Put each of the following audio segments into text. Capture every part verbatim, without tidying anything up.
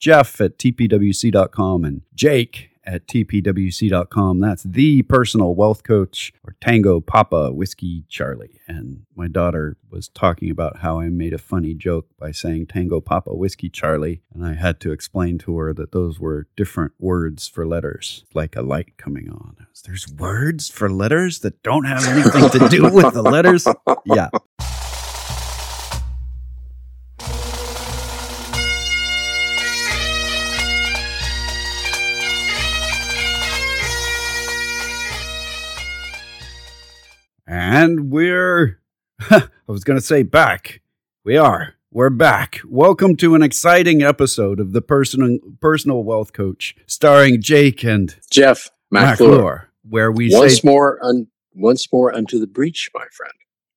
Jeff at T P W C dot com and Jake at T P W C dot com. That's the personal wealth coach, or Tango Papa Whiskey Charlie. And my daughter was talking about how I made a funny joke by saying Tango Papa Whiskey Charlie. And I had to explain to her that those were different words for letters, like a light coming on. Was, There's words for letters that don't have anything to do with the letters? Yeah. And we're, I was going to say back. We are. We're back. Welcome to an exciting episode of the Personal Personal Wealth Coach, starring Jake and Jeff McClure, McClure where we once say, more un, once more unto the breach, my friend.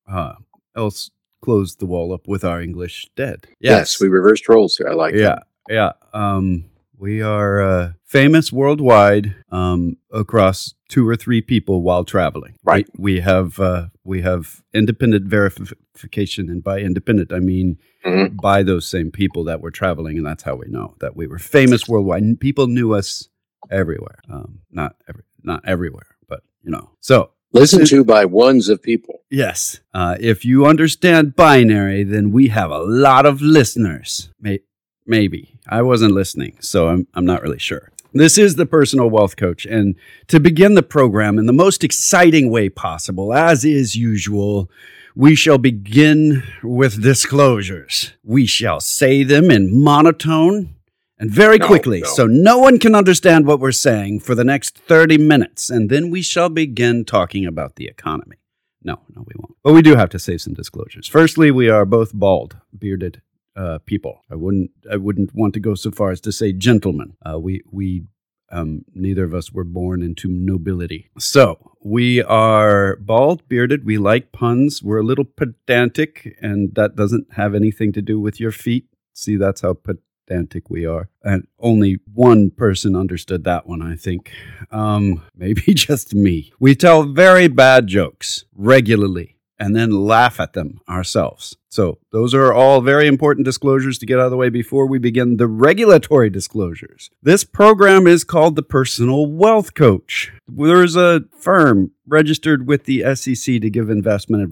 Uh, else close the wall up with our English dead. Yes, yes we reversed roles here. I like yeah, that. Yeah, yeah. Um, we are uh, famous worldwide um, across two or three people while traveling. Right. We, we have uh, we have independent verification, and by independent, I mean mm-hmm. by those same people that were traveling, and that's how we know that we were famous worldwide. And people knew us everywhere. Um, not every, not everywhere, but you know. So listened to by ones of people. Yes. Uh, if you understand binary, then we have a lot of listeners. May, Maybe. I wasn't listening, so I'm I'm not really sure. This is the Personal Wealth Coach, and to begin the program in the most exciting way possible, as is usual, we shall begin with disclosures. We shall say them in monotone and very no, quickly, no. so no one can understand what we're saying for the next thirty minutes, and then we shall begin talking about the economy. No, no, we won't. But we do have to say some disclosures. Firstly, we are both bald, bearded Uh, people. I wouldn't. I wouldn't want to go so far as to say gentlemen. Uh, we we um, neither of us were born into nobility. So we are bald, bearded. We like puns. We're a little pedantic, and that doesn't have anything to do with your feet. See, that's how pedantic we are. And only one person understood that one, I think. Um, maybe just me. We tell very bad jokes regularly, and then laugh at them ourselves. So those are all very important disclosures to get out of the way before we begin the regulatory disclosures. This program is called the Personal Wealth Coach. There is a firm registered with the S E C to give investment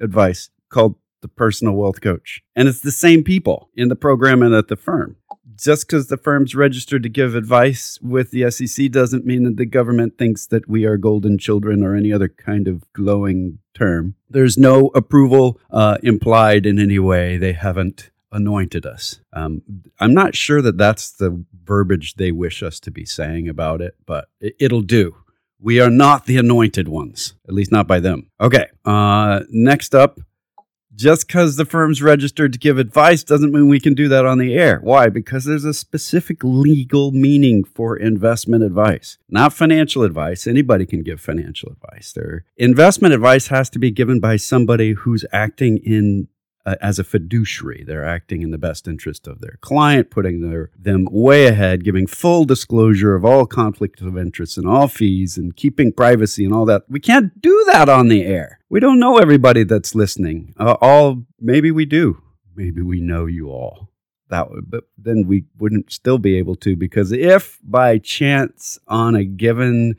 advice called the Personal Wealth Coach. And it's the same people in the program and at the firm. Just because the firm's registered to give advice with the S E C doesn't mean that the government thinks that we are golden children or any other kind of glowing term. There's no approval uh, implied in any way. They haven't anointed us. Um, I'm not sure that that's the verbiage they wish us to be saying about it, but it'll do. We are not the anointed ones, at least not by them. Okay, uh, next up. Just because the firm's registered to give advice doesn't mean we can do that on the air. Why? Because there's a specific legal meaning for investment advice, not financial advice. Anybody can give financial advice. Their investment advice has to be given by somebody who's acting in uh, as a fiduciary. They're acting in the best interest of their client, putting their, them way ahead, giving full disclosure of all conflicts of interest and all fees and keeping privacy and all that. We can't do that on the air. We don't know everybody that's listening. Uh, all maybe we do. Maybe we know you all. That would, but then we wouldn't still be able to, because if by chance on a given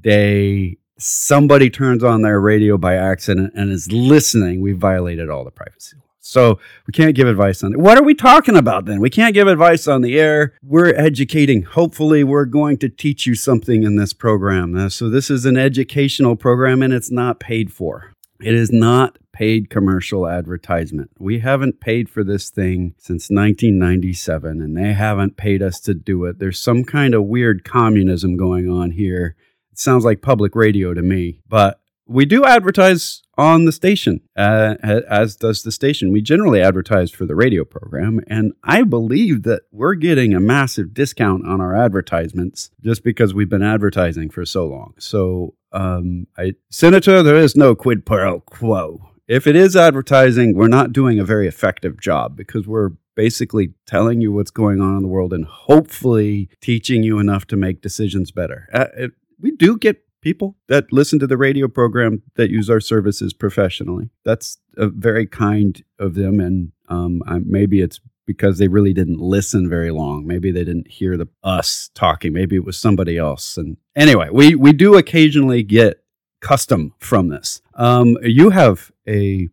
day somebody turns on their radio by accident and is listening, we violated all the privacy. So we can't give advice on it. What are we talking about then? We can't give advice on the air. We're educating. Hopefully we're going to teach you something in this program. So this is an educational program, and it's not paid for. It is not paid commercial advertisement. We haven't paid for this thing since nineteen ninety-seven, and they haven't paid us to do it. There's some kind of weird communism going on here. It sounds like public radio to me, but we do advertise on the station, uh, as does the station. We generally advertise for the radio program, and I believe that we're getting a massive discount on our advertisements just because we've been advertising for so long. So, um, I, Senator, there is no quid pro quo. If it is advertising, we're not doing a very effective job, because we're basically telling you what's going on in the world and hopefully teaching you enough to make decisions better. Uh, it, we do get people that listen to the radio program that use our services professionally. That's a very kind of them, and um, I, maybe it's because they really didn't listen very long. Maybe they didn't hear the us talking. Maybe it was somebody else. And anyway, we, we do occasionally get custom from this. Um, you have a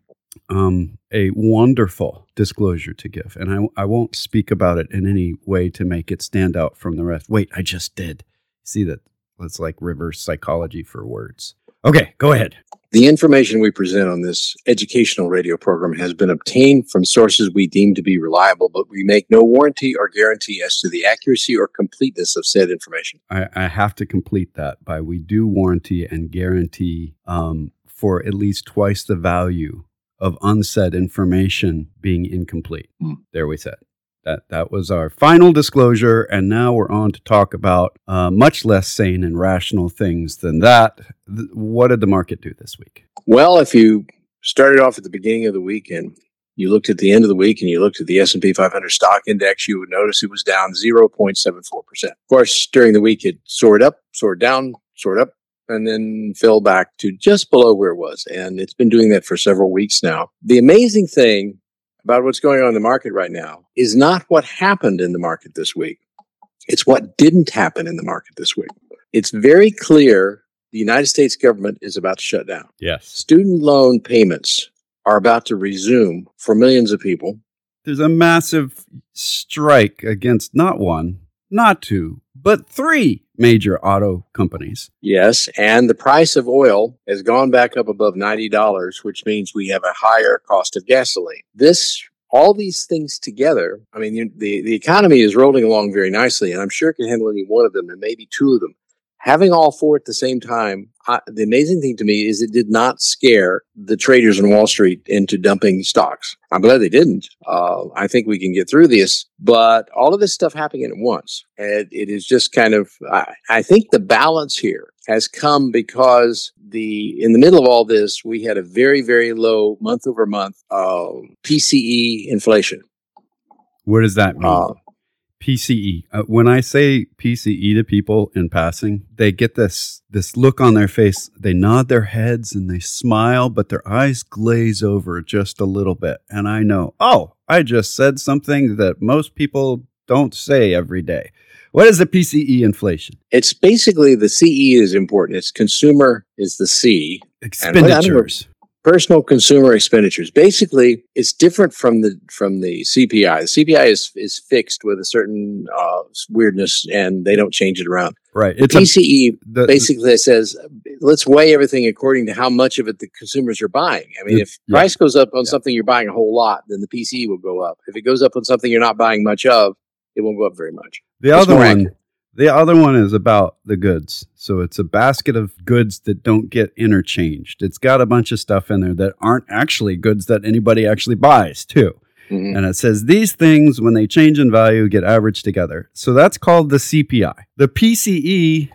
um, a wonderful disclosure to give, and I, I won't speak about it in any way to make it stand out from the rest. Wait, I just did. See that? It's like reverse psychology for words. Okay, go ahead. The information we present on this educational radio program has been obtained from sources we deem to be reliable, but we make no warranty or guarantee as to the accuracy or completeness of said information. I, I have to complete that by we do warranty and guarantee um, for at least twice the value of unsaid information being incomplete. Mm. There we said. That that was our final disclosure, and now we're on to talk about uh, much less sane and rational things than that. Th- what did the market do this week? Well, if you started off at the beginning of the week and you looked at the end of the week and you looked at the S and P five hundred stock index, you would notice it was down zero point seven four percent. Of course, during the week, it soared up, soared down, soared up, and then fell back to just below where it was. And it's been doing that for several weeks now. The amazing thing about what's going on in the market right now is not what happened in the market this week. It's what didn't happen in the market this week. It's very clear the United States government is about to shut down. Yes. Student loan payments are about to resume for millions of people. There's a massive strike against not one, not two, but three major auto companies. Yes, and the price of oil has gone back up above ninety dollars, which means we have a higher cost of gasoline. This, all these things together, I mean, the, the economy is rolling along very nicely, and I'm sure it can handle any one of them and maybe two of them. Having all four at the same time, I, the amazing thing to me is it did not scare the traders on Wall Street into dumping stocks. I'm glad they didn't. Uh, I think we can get through this, but all of this stuff happening at once, and it is just kind of, I, I think the balance here has come because the in the middle of all this, we had a very, very low month over month uh, P C E inflation. What does that mean? Uh, P C E. Uh, when I say P C E to people in passing, they get this this look on their face. They nod their heads and they smile, but their eyes glaze over just a little bit. And I know, oh, I just said something that most people don't say every day. What is the P C E inflation? It's basically the C E is important. It's consumer is the C. Expenditures. Personal consumer expenditures. Basically, it's different from the from the C P I. The C P I is is fixed with a certain uh, weirdness, and they don't change it around. Right. It's P C E a, the, basically says, let's weigh everything according to how much of it the consumers are buying. I mean, the, if yeah. price goes up on yeah. something you're buying a whole lot, then the P C E will go up. If it goes up on something you're not buying much of, it won't go up very much. The it's other one. Accurate. The other one is about the goods. So it's a basket of goods that don't get interchanged. It's got a bunch of stuff in there that aren't actually goods that anybody actually buys, too. Mm-hmm. And it says these things, when they change in value, get averaged together. So that's called the C P I. The P C E,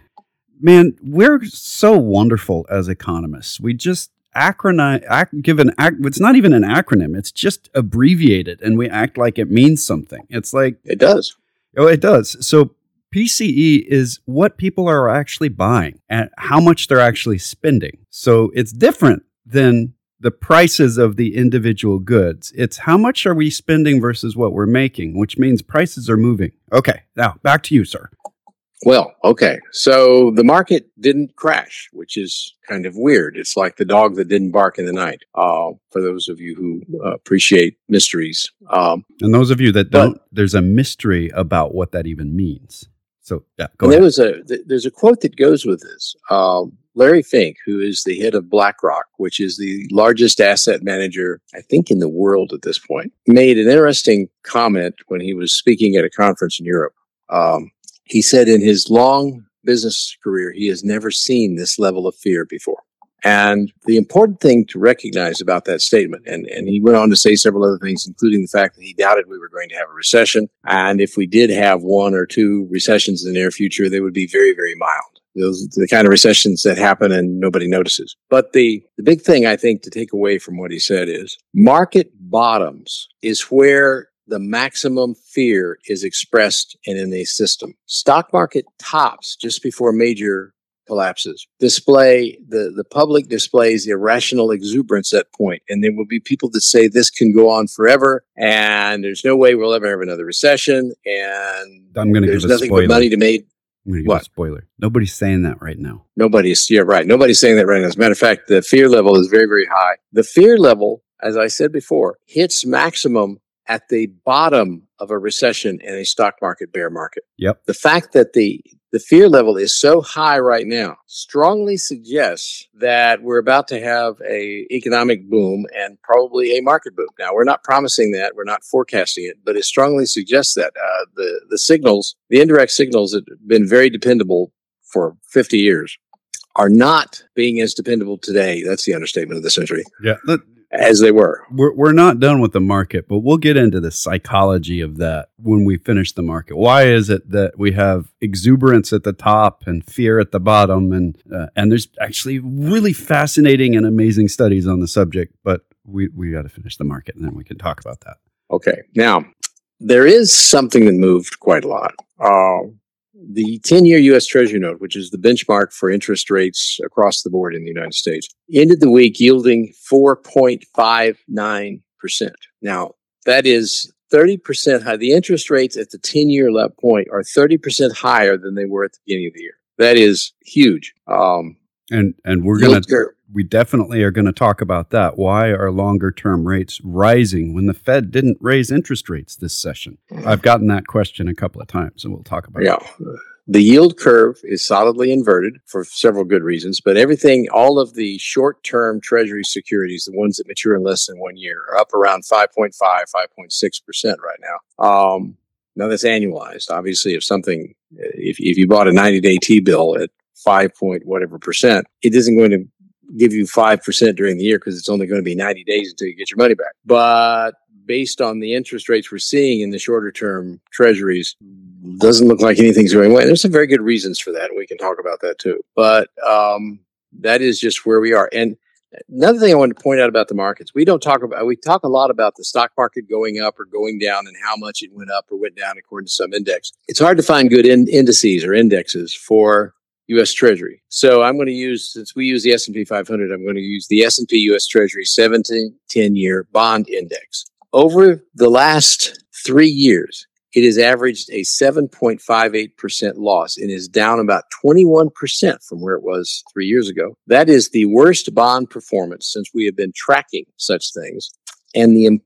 man, we're so wonderful as economists. We just acronize, ac- give an ac- it's not even an acronym. It's just abbreviated, and we act like it means something. It's like... It does. Oh, it does. So... P C E is what people are actually buying and how much they're actually spending. So it's different than the prices of the individual goods. It's how much are we spending versus what we're making, which means prices are moving. Okay, now back to you, sir. Well, okay. So the market didn't crash, which is kind of weird. It's like the dog that didn't bark in the night, uh, for those of you who uh, appreciate mysteries. Um, and those of you that don't, but, there's a mystery about what that even means. So yeah, go and there ahead. was a th- there's a quote that goes with this. Uh, Larry Fink, who is the head of BlackRock, which is the largest asset manager, I think, in the world at this point, made an interesting comment when he was speaking at a conference in Europe. Um, he said in his long business career, he has never seen this level of fear before. And the important thing to recognize about that statement, and, and he went on to say several other things, including the fact that he doubted we were going to have a recession. And if we did have one or two recessions in the near future, they would be very, very mild. Those are the kind of recessions that happen and nobody notices. But the, the big thing I think to take away from what he said is market bottoms is where the maximum fear is expressed and in a system. Stock market tops just before major collapses. Display, the, the public displays irrational exuberance at point. And there will be people that say this can go on forever and there's no way we'll ever have another recession. And I'm going to give a nothing spoiler. But money to make. I'm going to give what? a spoiler. Nobody's saying that right now. Nobody's, yeah, right. Nobody's saying that right now. As a matter of fact, the fear level is very, very high. The fear level, as I said before, hits maximum at the bottom of a recession and a stock market bear market. Yep. The fact that the the fear level is so high right now strongly suggests that we're about to have a economic boom and probably a market boom. Now, we're not promising that. We're not forecasting it, but it strongly suggests that. Uh, the, the signals, the indirect signals that have been very dependable for fifty years are not being as dependable today. That's the understatement of the century. Yeah. That- As they were. We're we're not done with the market, but we'll get into the psychology of that when we finish the market. Why is it that we have exuberance at the top and fear at the bottom? And uh, and there's actually really fascinating and amazing studies on the subject, but we, we got to finish the market and then we can talk about that. Okay. Now, there is something that moved quite a lot. Uh, the ten-year U S Treasury note, which is the benchmark for interest rates across the board in the United States, ended the week yielding four point five nine percent. Now, that is thirty percent high. The interest rates at the ten-year point are thirty percent higher than they were at the beginning of the year. That is huge. Um, and and we're going to we definitely are going to talk about that. Why are longer-term rates rising when the Fed didn't raise interest rates this session? I've gotten that question a couple of times, and we'll talk about yeah. it. The yield curve is solidly inverted for several good reasons, but everything, all of the short-term Treasury securities, the ones that mature in less than one year, are up around five point five, five point six percent right now. Um, now, that's annualized. Obviously, if something, if, if you bought a ninety-day T bill at five point whatever percent, it isn't going to give you five percent during the year because it's only going to be ninety days until you get your money back. But based on the interest rates we're seeing in the shorter term treasuries, doesn't look like anything's going away. There's some very good reasons for that. We can talk about that too. But um, that is just where we are. And another thing I wanted to point out about the markets, we don't talk about, we talk a lot about the stock market going up or going down and how much it went up or went down according to some index. It's hard to find good in- indices or indexes for U S. Treasury. So I'm going to use, since we use the S and P five hundred, I'm going to use the S and P U S Treasury seven to ten year bond index. Over the last three years, it has averaged a seven point five eight percent loss and is down about twenty-one percent from where it was three years ago. That is the worst bond performance since we have been tracking such things. And the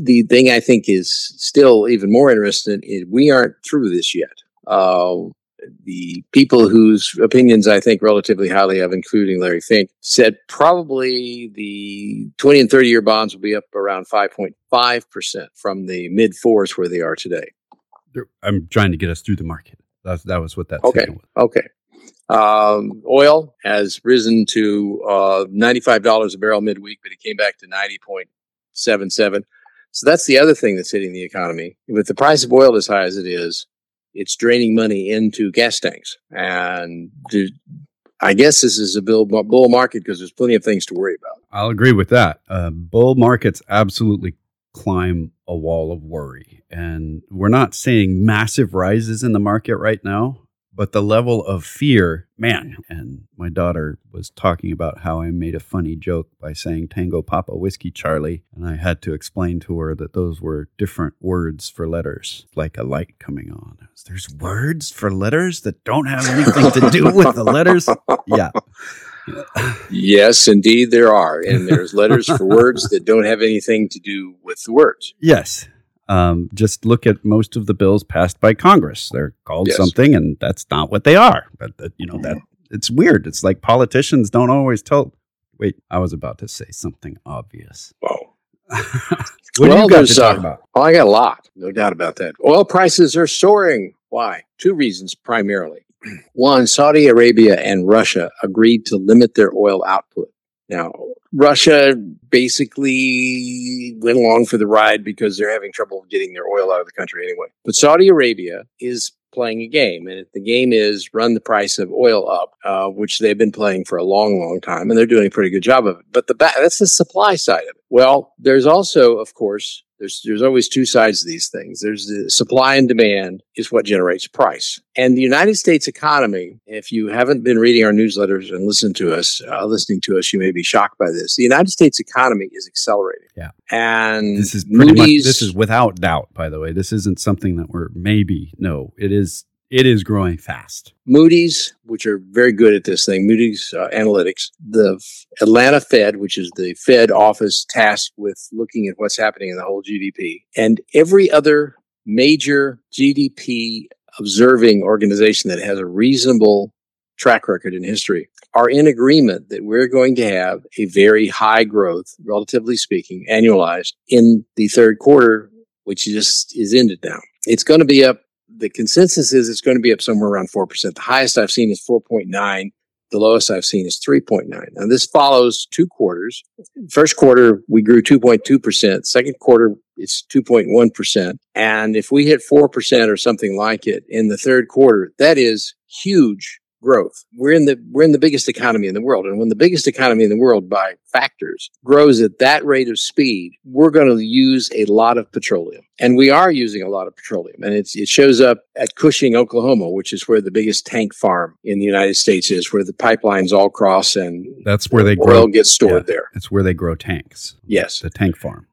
the thing I think is still even more interesting is we aren't through this yet. Uh, The people whose opinions I think relatively highly of, including Larry Fink, said probably the twenty and thirty year bonds will be up around five point five percent from the mid fours where they are today. I'm trying to get us through the market. That's, that was what that okay. was. Okay. Um, oil has risen to uh, ninety-five dollars a barrel midweek, but it came back to ninety point seven seven. So that's the other thing that's hitting the economy. With the price of oil as high as it is, it's draining money into gas tanks. And to, I guess this is a bull market because there's plenty of things to worry about. I'll agree with that. Uh, bull markets absolutely climb a wall of worry. And we're not seeing massive rises in the market right now, but the level of fear, man. And my daughter was talking about how I made a funny joke by saying Tango Papa Whiskey Charlie. And I had to explain to her that those were different words for letters, like a light coming on. Was, There's words for letters that don't have anything to do with the letters. Yeah. Yes, indeed there are. And there's letters for words that don't have anything to do with the words. Yes. Um, just look at most of the bills passed by Congress. They're called yes. something, and that's not what they are. But that, you know, that it's weird. It's like politicians don't always tell. Wait, I was about to say something obvious. Wow. what well, do you got to talk uh, about? Oh, I got a lot. No doubt about that. Oil prices are soaring. Why? Two reasons primarily. One, Saudi Arabia and Russia agreed to limit their oil output. Now, Russia basically went along for the ride because they're having trouble getting their oil out of the country anyway. But Saudi Arabia is playing a game, and the game is run the price of oil up, uh, which they've been playing for a long, long time, and they're doing a pretty good job of it. But the ba- that's the supply side of it. Well, there's also, of course, There's, there's always two sides to these things. There's the supply and demand is what generates price. And the United States economy, if you haven't been reading our newsletters and listened to us, uh, listening to us, you may be shocked by this. The United States economy is accelerating. Yeah. And this is pretty much, this is without doubt, by the way. This isn't something that we're maybe, no, it is. It is growing fast. Moody's, which are very good at this thing, Moody's uh, Analytics, the Atlanta Fed, which is the Fed office tasked with looking at what's happening in the whole G D P, and every other major G D P observing organization that has a reasonable track record in history are in agreement that we're going to have a very high growth, relatively speaking, annualized in the third quarter, which just is ended now. It's going to be up. The consensus is it's going to be up somewhere around four percent. The highest I've seen is four point nine. The lowest I've seen is three point nine. Now, this follows two quarters. First quarter, we grew two point two percent. Second quarter, it's two point one percent. And if we hit four percent or something like it in the third quarter, that is huge growth. We're in the we're in the biggest economy in the world. And when the biggest economy in the world by factors grows at that rate of speed, we're going to use a lot of petroleum. And we are using a lot of petroleum. And it's, it shows up at Cushing, Oklahoma, which is where the biggest tank farm in the United States is, where the pipelines all cross and that's where they grow. Oil gets stored yeah, there. It's where they grow tanks. Yes. The tank farm.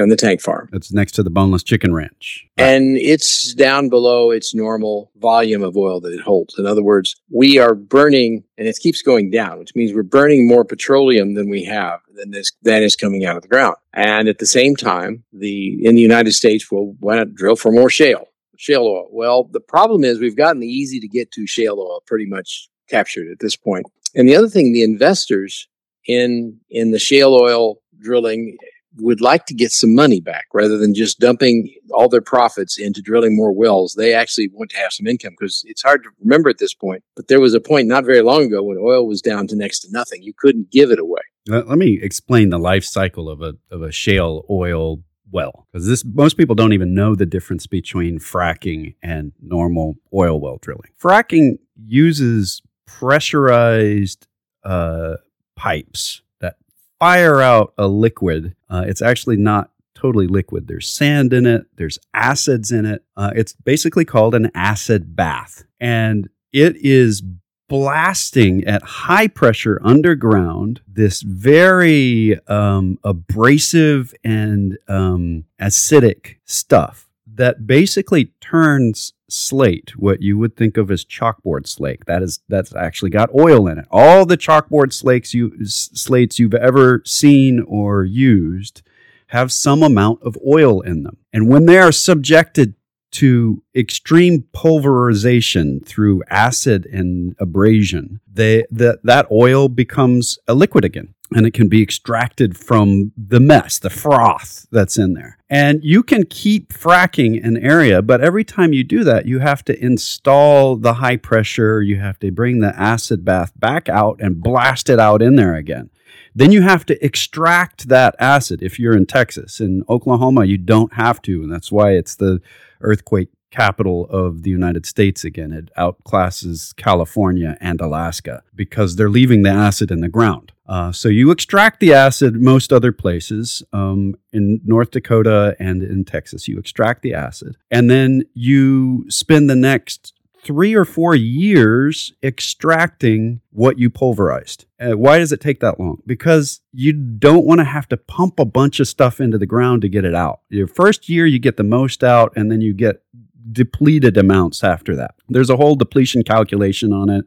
On the tank farm. It's next to the boneless chicken ranch. Right. And it's down below its normal volume of oil that it holds. In other words, we are burning, and it keeps going down, which means we're burning more petroleum than we have, than this, than is coming out of the ground. And at the same time, the in the United States, well, why not drill for more shale, shale oil? Well, the problem is we've gotten the easy to get to shale oil pretty much captured at this point. And the other thing, the investors in in the shale oil drilling would like to get some money back rather than just dumping all their profits into drilling more wells. They actually want to have some income because it's hard to remember at this point. But there was a point not very long ago when oil was down to next to nothing. You couldn't give it away. Let me explain the life cycle of a of a shale oil well, because this most people don't even know the difference between fracking and normal oil well drilling. Fracking uses pressurized uh, pipes that fire out a liquid. Uh, it's actually not totally liquid. There's sand in it. There's acids in it. Uh, it's basically called an acid bath. And it is blasting at high pressure underground this very um, abrasive and um, acidic stuff that basically turns slate, what you would think of as chalkboard slate. That is, that's actually got oil in it. All the chalkboard slates you slates you've ever seen or used have some amount of oil in them. And when they are subjected to extreme pulverization through acid and abrasion, they that that oil becomes a liquid again. And it can be extracted from the mess, the froth that's in there. And you can keep fracking an area, but every time you do that, you have to install the high pressure. You have to bring the acid bath back out and blast it out in there again. Then you have to extract that acid if you're in Texas. In Oklahoma, you don't have to, and that's why it's the earthquake capital of the United States again. It outclasses California and Alaska because they're leaving the acid in the ground. Uh, so you extract the acid most other places um, in North Dakota and in Texas. You extract the acid, and then you spend the next three or four years extracting what you pulverized. Uh, why does it take that long? Because you don't want to have to pump a bunch of stuff into the ground to get it out. Your first year, you get the most out, and then you get depleted amounts after that. There's a whole depletion calculation on it.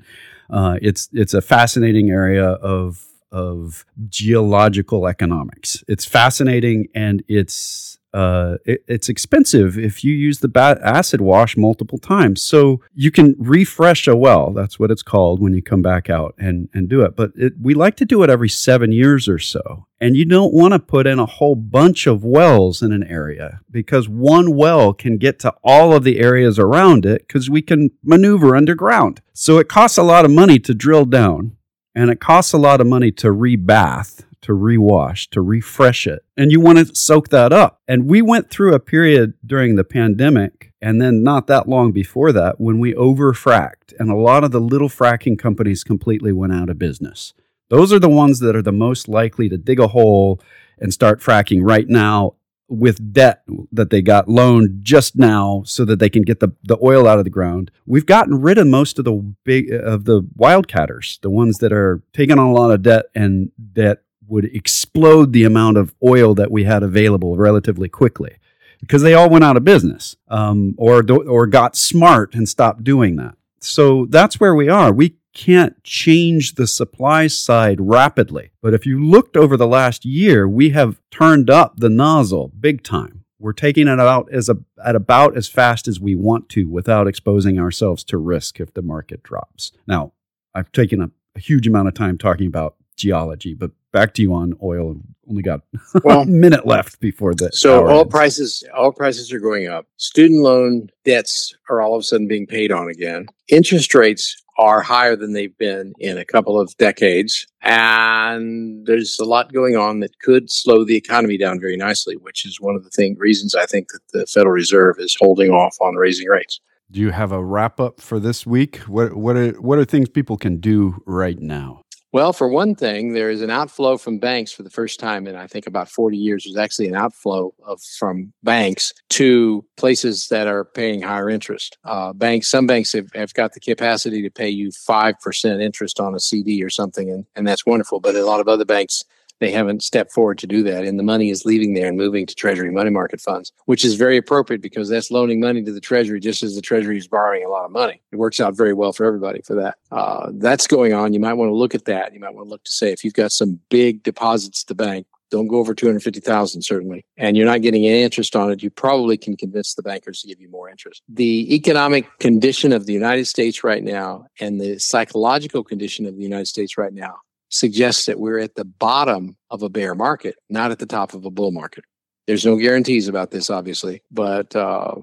Uh, it's it's a fascinating area of of geological economics. It's fascinating, and it's uh, it, it's expensive if you use the ba- acid wash multiple times. So you can refresh a well. That's what it's called when you come back out and and do it. But it, we like to do it every seven years or so. And you don't want to put in a whole bunch of wells in an area because one well can get to all of the areas around it because we can maneuver underground. So it costs a lot of money to drill down, and it costs a lot of money to rebath, to rewash, to refresh it. And you want to soak that up. And we went through a period during the pandemic and then not that long before that when we overfracked, and a lot of the little fracking companies completely went out of business. Those are the ones that are the most likely to dig a hole and start fracking right now with debt that they got loaned just now so that they can get the, the oil out of the ground. We've gotten rid of most of the big of the wildcatters, the ones that are taking on a lot of debt and that would explode the amount of oil that we had available relatively quickly, because they all went out of business um, or or got smart and stopped doing that. So that's where we are. We can't change the supply side rapidly. But if you looked over the last year, we have turned up the nozzle big time. We're taking it out as a, at about as fast as we want to without exposing ourselves to risk if the market drops. Now, I've taken a, a huge amount of time talking about geology, but back to you on oil. Only got well, a minute left before that. So all ends. prices, all prices are going up. Student loan debts are all of a sudden being paid on again. Interest rates are higher than they've been in a couple of decades. And there's a lot going on that could slow the economy down very nicely, which is one of the thing, reasons I think that the Federal Reserve is holding off on raising rates. Do you have a wrap-up for this week? What what are, what are things people can do right now? Well, for one thing, there is an outflow from banks for the first time in, I think, about forty years. There's actually an outflow of from banks to places that are paying higher interest. Uh, banks, some banks have, have got the capacity to pay you five percent interest on a C D or something, and, and that's wonderful. But a lot of other banks, they haven't stepped forward to do that, and the money is leaving there and moving to Treasury money market funds, which is very appropriate because that's loaning money to the Treasury just as the Treasury is borrowing a lot of money. It works out very well for everybody for that. Uh, that's going on. You might want to look at that. You might want to look to say if you've got some big deposits at the bank, don't go over two hundred fifty thousand dollars, certainly, and you're not getting any interest on it, you probably can convince the bankers to give you more interest. The economic condition of the United States right now and the psychological condition of the United States right now suggests that we're at the bottom of a bear market, not at the top of a bull market. There's no guarantees about this, obviously, but uh,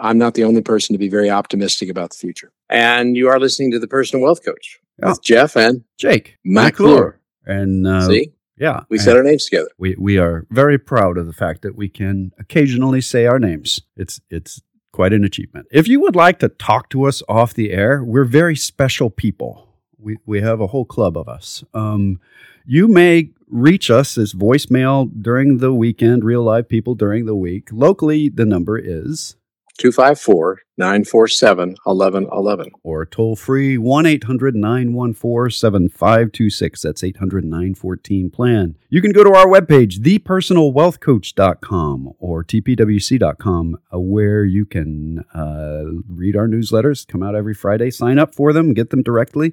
I'm not the only person to be very optimistic about the future. And you are listening to The Personal Wealth Coach oh. with Jeff and Jake McClure. And uh, see, yeah, we said our names together. We we are very proud of the fact that we can occasionally say our names. It's it's quite an achievement. If you would like to talk to us off the air, we're very special people. We we have a whole club of us. Um, you may reach us as voicemail during the weekend, real live people during the week. Locally, the number is two five four, nine four seven, one one one one. Or toll free one eight hundred, nine one four, seven five two six. That's eight hundred, nine one four, P L A N. You can go to our webpage, the personal wealth coach dot com or T P W C dot com, where you can uh, read our newsletters, come out every Friday, sign up for them, get them directly.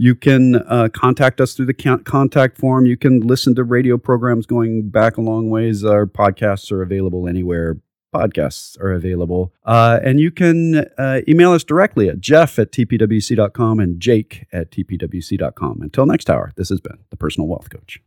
You can uh, contact us through the contact form. You can listen to radio programs going back a long ways. Our podcasts are available anywhere podcasts are available. Uh, and you can uh, email us directly at jeff at T P W C dot com and jake at T P W C dot com. Until next hour, this has been The Personal Wealth Coach.